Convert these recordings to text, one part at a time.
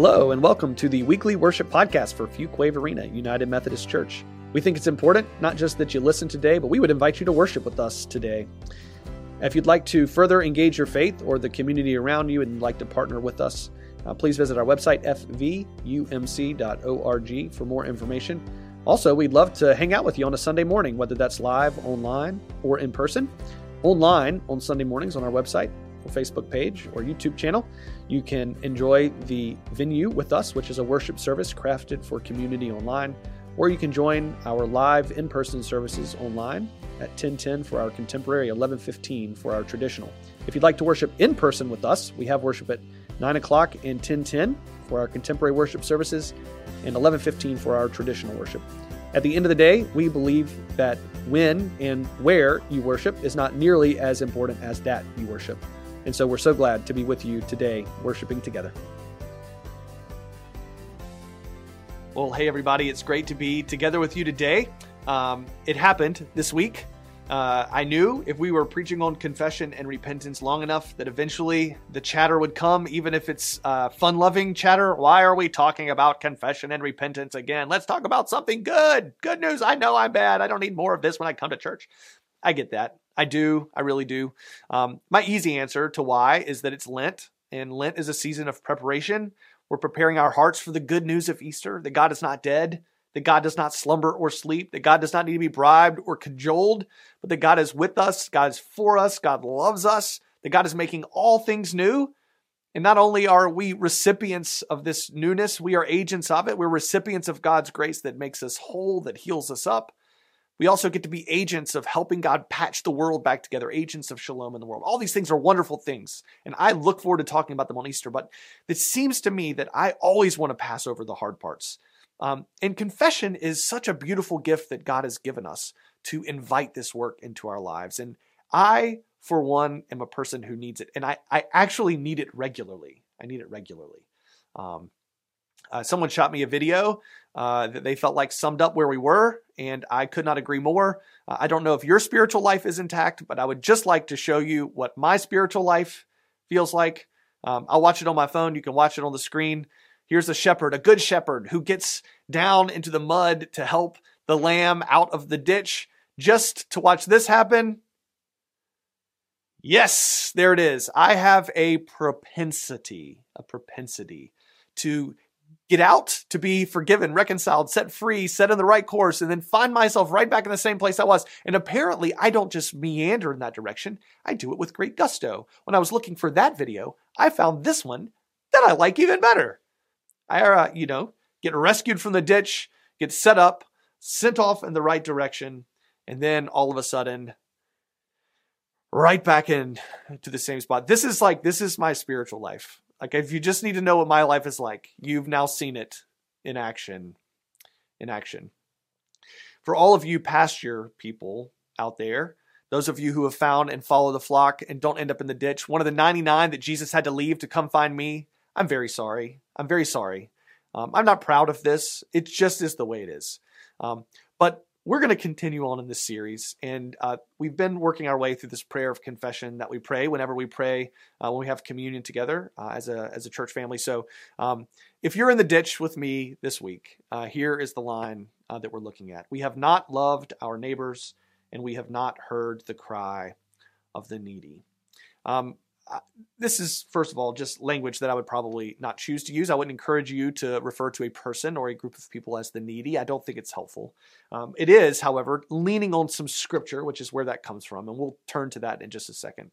Hello, and welcome to the weekly worship podcast for Fuquay-Varina United Methodist Church. We think it's important, not just that you listen today, but we would invite you to worship with us today. If you'd like to further engage your faith or the community around you and like to partner with us, please visit our website, fvumc.org, for more information. Also, we'd love to hang out with you on a Sunday morning, whether that's live, online, or in person. Online on Sunday mornings on our website, Facebook page, or YouTube channel. You can enjoy the venue with us, which is a worship service crafted for community online, or you can join our live in-person services online at 10:10 for our contemporary, 11:15 for our traditional. If you'd like to worship in person with us, we have worship at 9 o'clock and 10:10 for our contemporary worship services and 11:15 for our traditional worship. At the end of the day, we believe that when and where you worship is not nearly as important as that you worship. And so we're so glad to be with you today, worshiping together. Well, hey, everybody, it's great to be together with you today. It happened this week. I knew if we were preaching on confession and repentance long enough that eventually the chatter would come, even if it's fun-loving chatter. Why are we talking about confession and repentance again? Let's talk about something good. Good news. I know I'm bad. I don't need more of this when I come to church. I get that. I do. I really do. My easy answer to why is that it's Lent, and Lent is a season of preparation. We're preparing our hearts for the good news of Easter, that God is not dead, that God does not slumber or sleep, that God does not need to be bribed or cajoled, but that God is with us, God is for us, God loves us, that God is making all things new. And not only are we recipients of this newness, we are agents of it. We're recipients of God's grace that makes us whole, that heals us up. We also get to be agents of helping God patch the world back together, agents of shalom in the world. All these things are wonderful things, and I look forward to talking about them on Easter, but it seems to me that I always want to pass over the hard parts. And confession is such a beautiful gift that God has given us to invite this work into our lives. And I, for one, am a person who needs it, and I actually need it regularly. I need it regularly. Someone shot me a video that they felt like summed up where we were, and I could not agree more. I don't know if your spiritual life is intact, but I would just like to show you what my spiritual life feels like. I'll watch it on my phone. You can watch it on the screen. Here's a shepherd, a good shepherd, who gets down into the mud to help the lamb out of the ditch just to watch this happen. Yes, there it is. I have a propensity to get out, to be forgiven, reconciled, set free, set in the right course, and then find myself right back in the same place I was. And apparently, I don't just meander in that direction. I do it with great gusto. When I was looking for that video, I found this one that I like even better. I get rescued from the ditch, get set up, sent off in the right direction, and then all of a sudden, right back in to the same spot. This is my spiritual life. Like, if you just need to know what my life is like, you've now seen it in action. For all of you pasture people out there, those of you who have found and follow the flock and don't end up in the ditch, one of the 99 that Jesus had to leave to come find me, I'm very sorry. I'm not proud of this. It just is the way it is. But we're going to continue on in this series, and we've been working our way through this prayer of confession that we pray whenever we pray when we have communion together as a church family. So if you're in the ditch with me this week, here is the line that we're looking at. We have not loved our neighbors, and we have not heard the cry of the needy. This is, first of all, just language that I would probably not choose to use. I wouldn't encourage you to refer to a person or a group of people as the needy. I don't think it's helpful. It is, however, leaning on some scripture, which is where that comes from, and we'll turn to that in just a second.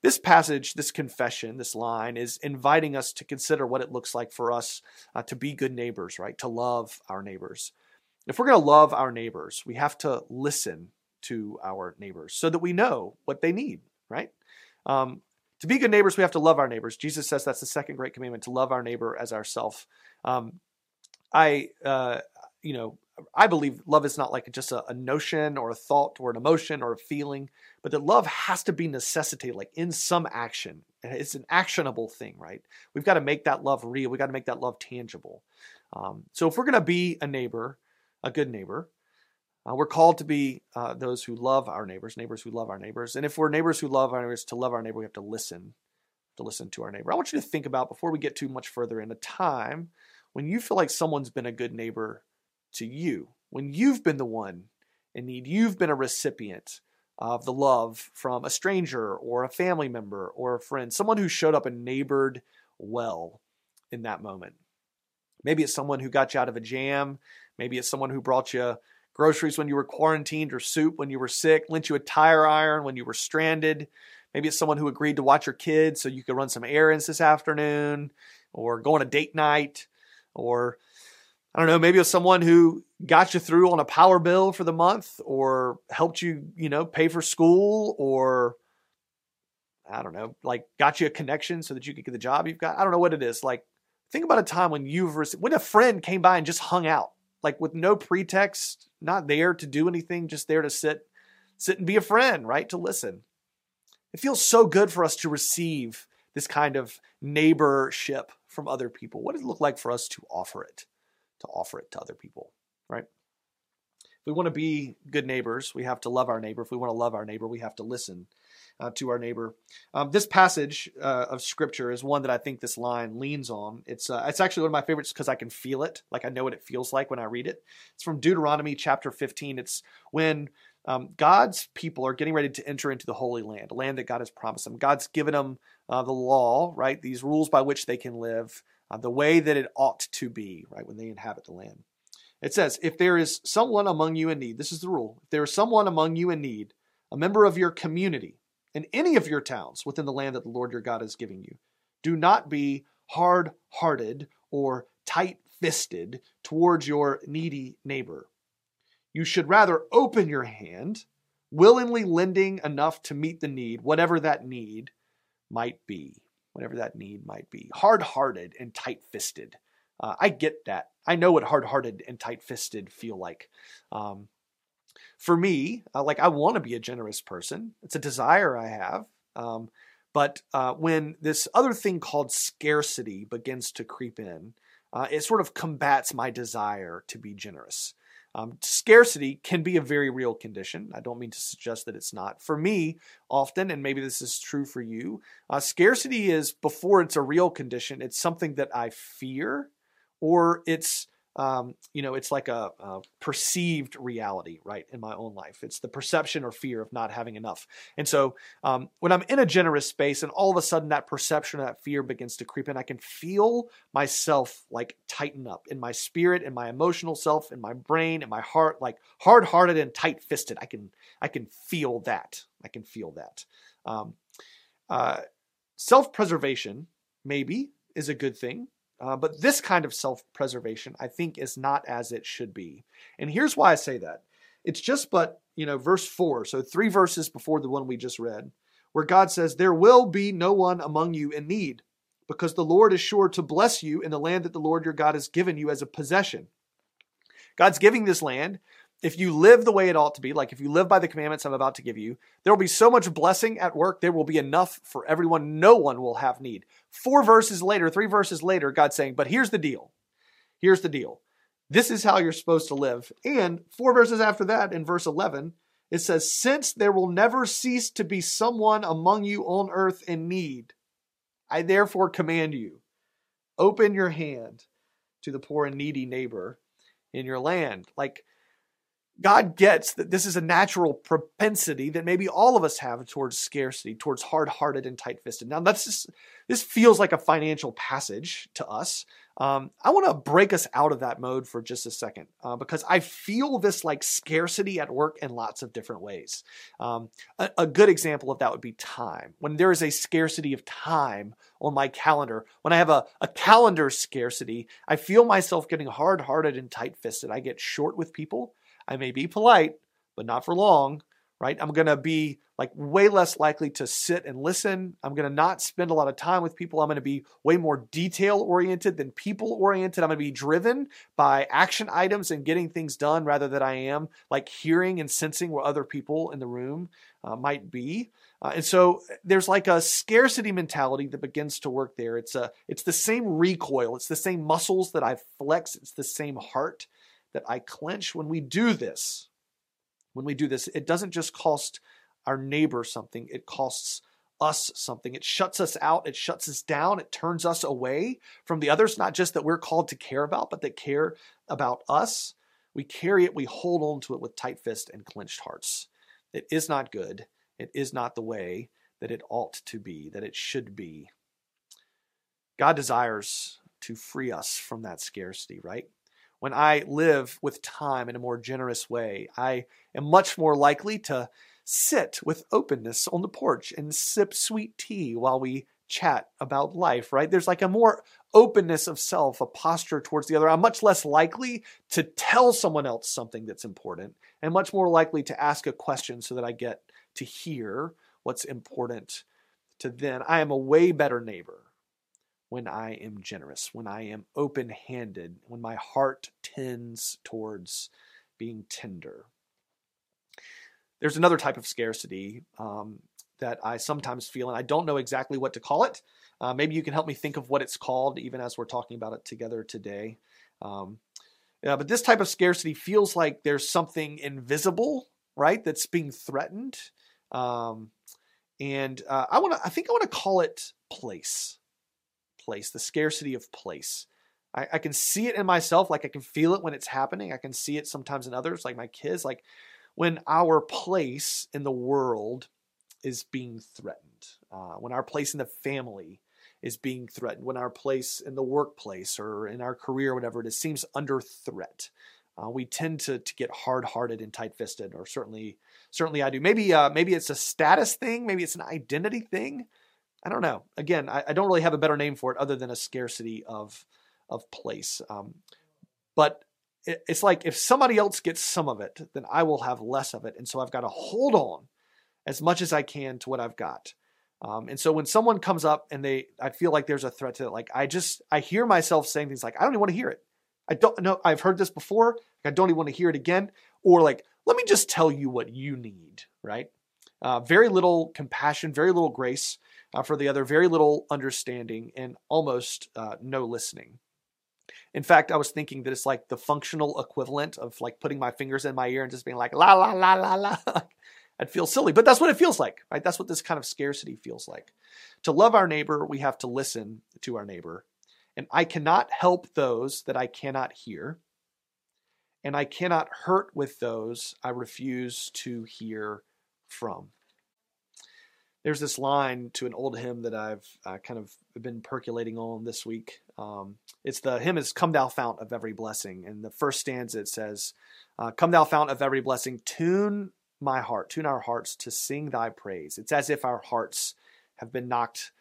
This passage, this confession, this line is inviting us to consider what it looks like for us to be good neighbors, right? To love our neighbors. If we're going to love our neighbors, we have to listen to our neighbors so that we know what they need, right? To be good neighbors, we have to love our neighbors. Jesus says that's the second great commandment, to love our neighbor as ourselves. I believe love is not like just a notion or a thought or an emotion or a feeling, but that love has to be necessitated, like in some action. It's an actionable thing, right? We've got to make that love real. We've got to make that love tangible. So if we're going to be a neighbor, a good neighbor, we're called to be those who love our neighbors who love our neighbors. And if we're neighbors who love our neighbors, to love our neighbor, we have to listen to listen to our neighbor. I want you to think about, before we get too much further, in a time when you feel like someone's been a good neighbor to you, when you've been the one in need, you've been a recipient of the love from a stranger or a family member or a friend, someone who showed up and neighbored well in that moment. Maybe it's someone who got you out of a jam. Maybe it's someone who brought you groceries when you were quarantined, or soup when you were sick, lent you a tire iron when you were stranded. Maybe it's someone who agreed to watch your kids so you could run some errands this afternoon, or go on a date night, or I don't know, maybe it's someone who got you through on a power bill for the month, or helped you, pay for school, or I don't know, like got you a connection so that you could get the job you've got. I don't know what it is. Like, think about a time when when a friend came by and just hung out, like with no pretext, not there to do anything, just there to sit and be a friend, right? To listen. It feels so good for us to receive this kind of neighborship from other people. What does it look like for us to offer it to other people, right? If we want to be good neighbors, we have to love our neighbor. If we want to love our neighbor, we have to listen to our neighbor. This passage of scripture is one that I think this line leans on. It's actually one of my favorites because I can feel it. Like, I know what it feels like when I read it. It's from Deuteronomy chapter 15. It's when God's people are getting ready to enter into the Holy Land, a land that God has promised them. God's given them the law, right? These rules by which they can live, the way that it ought to be, right, when they inhabit the land. It says, if there is someone among you in need, this is the rule, if there is someone among you in need, a member of your community, in any of your towns within the land that the Lord your God is giving you, do not be hard-hearted or tight-fisted towards your needy neighbor. You should rather open your hand, willingly lending enough to meet the need, whatever that need might be. Whatever that need might be. Hard-hearted and tight-fisted. I get that. I know what hard-hearted and tight-fisted feel like. For me, like, I want to be a generous person. It's a desire I have. But when this other thing called scarcity begins to creep in, it sort of combats my desire to be generous. Scarcity can be a very real condition. I don't mean to suggest that it's not. For me, often, and maybe this is true for you, scarcity is, before it's a real condition, it's something that I fear, or it's, it's like a perceived reality, right, in my own life. It's the perception or fear of not having enough. And so when I'm in a generous space and all of a sudden that perception or that fear begins to creep in, I can feel myself like tighten up in my spirit, in my emotional self, in my brain, in my heart, like hard-hearted and tight-fisted. I can feel that. I can feel that. Self-preservation maybe is a good thing. But this kind of self-preservation, I think, is not as it should be. And here's why I say that. It's just verse 4, so 3 verses before the one we just read, where God says, there will be no one among you in need, because the Lord is sure to bless you in the land that the Lord your God has given you as a possession. God's giving this land. If you live the way it ought to be, like if you live by the commandments I'm about to give you, there will be so much blessing at work. There will be enough for everyone. No one will have need. 3 verses later, God's saying, but here's the deal. Here's the deal. This is how you're supposed to live. And 4 verses after that, in verse 11, it says, since there will never cease to be someone among you on earth in need, I therefore command you, open your hand to the poor and needy neighbor in your land. Like, God gets that this is a natural propensity that maybe all of us have towards scarcity, towards hard-hearted and tight-fisted. Now, this feels like a financial passage to us. I want to break us out of that mode for just a second because I feel this like scarcity at work in lots of different ways. A good example of that would be time. When there is a scarcity of time on my calendar, when I have a calendar scarcity, I feel myself getting hard-hearted and tight-fisted. I get short with people. I may be polite, but not for long, right? I'm going to be like way less likely to sit and listen. I'm going to not spend a lot of time with people. I'm going to be way more detail-oriented than people-oriented. I'm going to be driven by action items and getting things done rather than I am like hearing and sensing what other people in the room might be. And so there's like a scarcity mentality that begins to work there. It's the same recoil. It's the same muscles that I flex. It's the same heart that I clench when we do this. It doesn't just cost our neighbor something, it costs us something. It shuts us out. It shuts us down. It turns us away from the others, not just that we're called to care about, but that care about us. We carry it. We hold on to it with tight fists and clenched hearts. It is not good. It is not the way that it ought to be, that it should be. God desires to free us from that scarcity, right? When I live with time in a more generous way, I am much more likely to sit with openness on the porch and sip sweet tea while we chat about life, right? There's like a more openness of self, a posture towards the other. I'm much less likely to tell someone else something that's important and much more likely to ask a question so that I get to hear what's important to them. I am a way better neighbor when I am generous, when I am open-handed, when my heart tends towards being tender. There's another type of scarcity that I sometimes feel, and I don't know exactly what to call it. Maybe you can help me think of what it's called, even as we're talking about it together today. But this type of scarcity feels like there's something invisible, right, that's being threatened. I think I want to call it place. Place, the scarcity of place. I can see it in myself, like I can feel it when it's happening. I can see it sometimes in others, like my kids, like when our place in the world is being threatened, when our place in the family is being threatened, when our place in the workplace or in our career, whatever it is, seems under threat. We tend to get hard-hearted and tight-fisted, or certainly I do. Maybe it's a status thing. Maybe it's an identity thing. I don't know. Again, I don't really have a better name for it other than a scarcity of place. But it's like if somebody else gets some of it, then I will have less of it. And so I've got to hold on as much as I can to what I've got. And so when someone comes up and I feel like there's a threat to it, like I hear myself saying things like, I don't even want to hear it. I don't know. I've heard this before. I don't even want to hear it again. Or like, let me just tell you what you need, right? Very little compassion, very little grace for the other, very little understanding, and almost no listening. In fact, I was thinking that it's like the functional equivalent of like putting my fingers in my ear and just being like, la, la, la, la, la. I'd feel silly, but that's what it feels like, right? That's what this kind of scarcity feels like. To love our neighbor, we have to listen to our neighbor. And I cannot help those that I cannot hear. And I cannot hurt with those I refuse to hear from. There's this line to an old hymn that I've kind of been percolating on this week. The hymn is Come Thou Fount of Every Blessing. And the first stanza, it says, Come Thou Fount of Every Blessing, tune our hearts to sing thy praise. It's as if our hearts have been knocked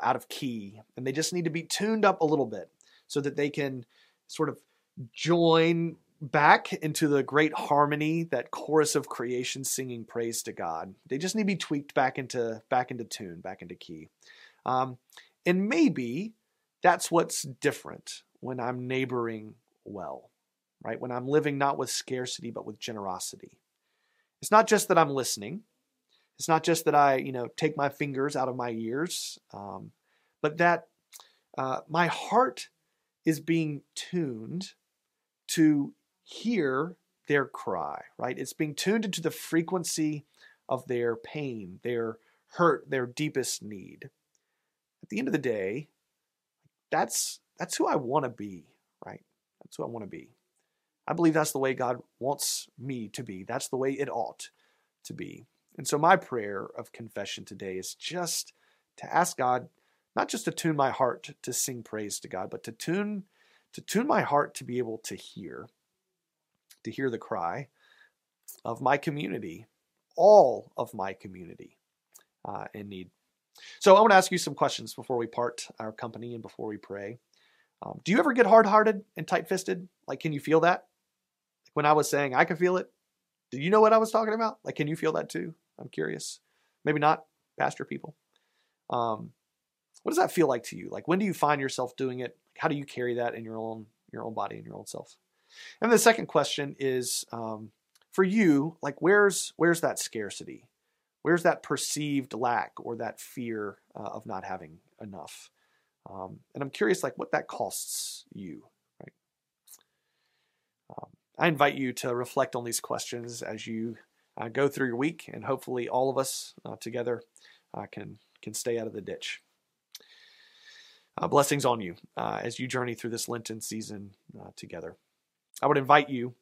out of key, and they just need to be tuned up a little bit so that they can sort of join back into the great harmony, that chorus of creation singing praise to God. They just need to be tweaked back into tune, back into key. And maybe that's what's different when I'm neighboring well, right? When I'm living not with scarcity, but with generosity. It's not just that I'm listening. It's not just that I, take my fingers out of my ears, but that my heart is being tuned to hear their cry, right? It's being tuned into the frequency of their pain, their hurt, their deepest need. At the end of the day, that's who I want to be, right? That's who I want to be. I believe that's the way God wants me to be. That's the way it ought to be. And so my prayer of confession today is just to ask God, not just to tune my heart to sing praise to God, but to tune my heart to be able to hear the cry of my community, all of my community in need. So I want to ask you some questions before we part our company and before we pray. Do you ever get hard-hearted and tight-fisted? Like, can you feel that? Like when I was saying I can feel it, do you know what I was talking about? Like, can you feel that too? I'm curious. Maybe not, pastor people. What does that feel like to you? Like, when do you find yourself doing it? How do you carry that in your own body and your own self? And the second question is, for you, like, where's that scarcity? Where's that perceived lack or that fear of not having enough? And I'm curious, like, what that costs you, right? I invite you to reflect on these questions as you go through your week, and hopefully all of us together can can stay out of the ditch. Blessings on you as you journey through this Lenten season together. I would invite you,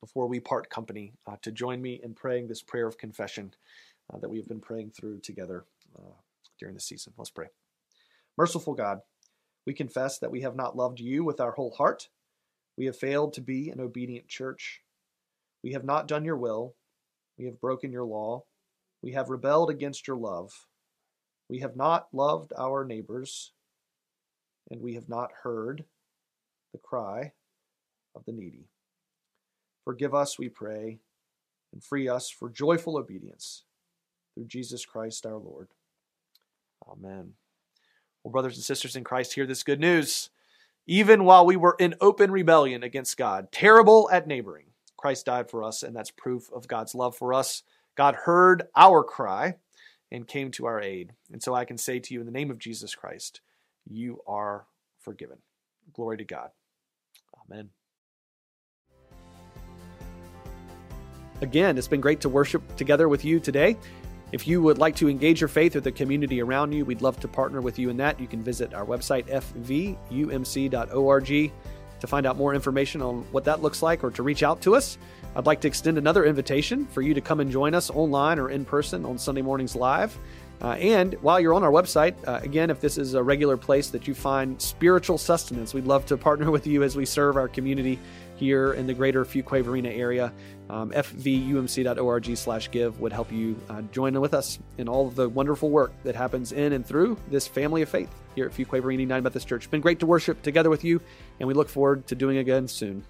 before we part company, to join me in praying this prayer of confession that we have been praying through together during this season. Let's pray. Merciful God, we confess that we have not loved you with our whole heart. We have failed to be an obedient church. We have not done your will. We have broken your law. We have rebelled against your love. We have not loved our neighbors. And we have not heard the cry of the needy. Forgive us, we pray, and free us for joyful obedience through Jesus Christ our Lord. Amen. Well, brothers and sisters in Christ, hear this good news. Even while we were in open rebellion against God, terrible at neighboring, Christ died for us, and that's proof of God's love for us. God heard our cry and came to our aid. And so I can say to you in the name of Jesus Christ, you are forgiven. Glory to God. Amen. Again, it's been great to worship together with you today. If you would like to engage your faith with the community around you, we'd love to partner with you in that. You can visit our website, fvumc.org, to find out more information on what that looks like or to reach out to us. I'd like to extend another invitation for you to come and join us online or in person on Sunday mornings live. And while you're on our website, again, if this is a regular place that you find spiritual sustenance, we'd love to partner with you as we serve our community here in the greater Fuquay-Varina area. fvumc.org/give would help you join with us in all of the wonderful work that happens in and through this family of faith here at Fuquay-Varina United Methodist Church. It's been great to worship together with you, and we look forward to doing it again soon.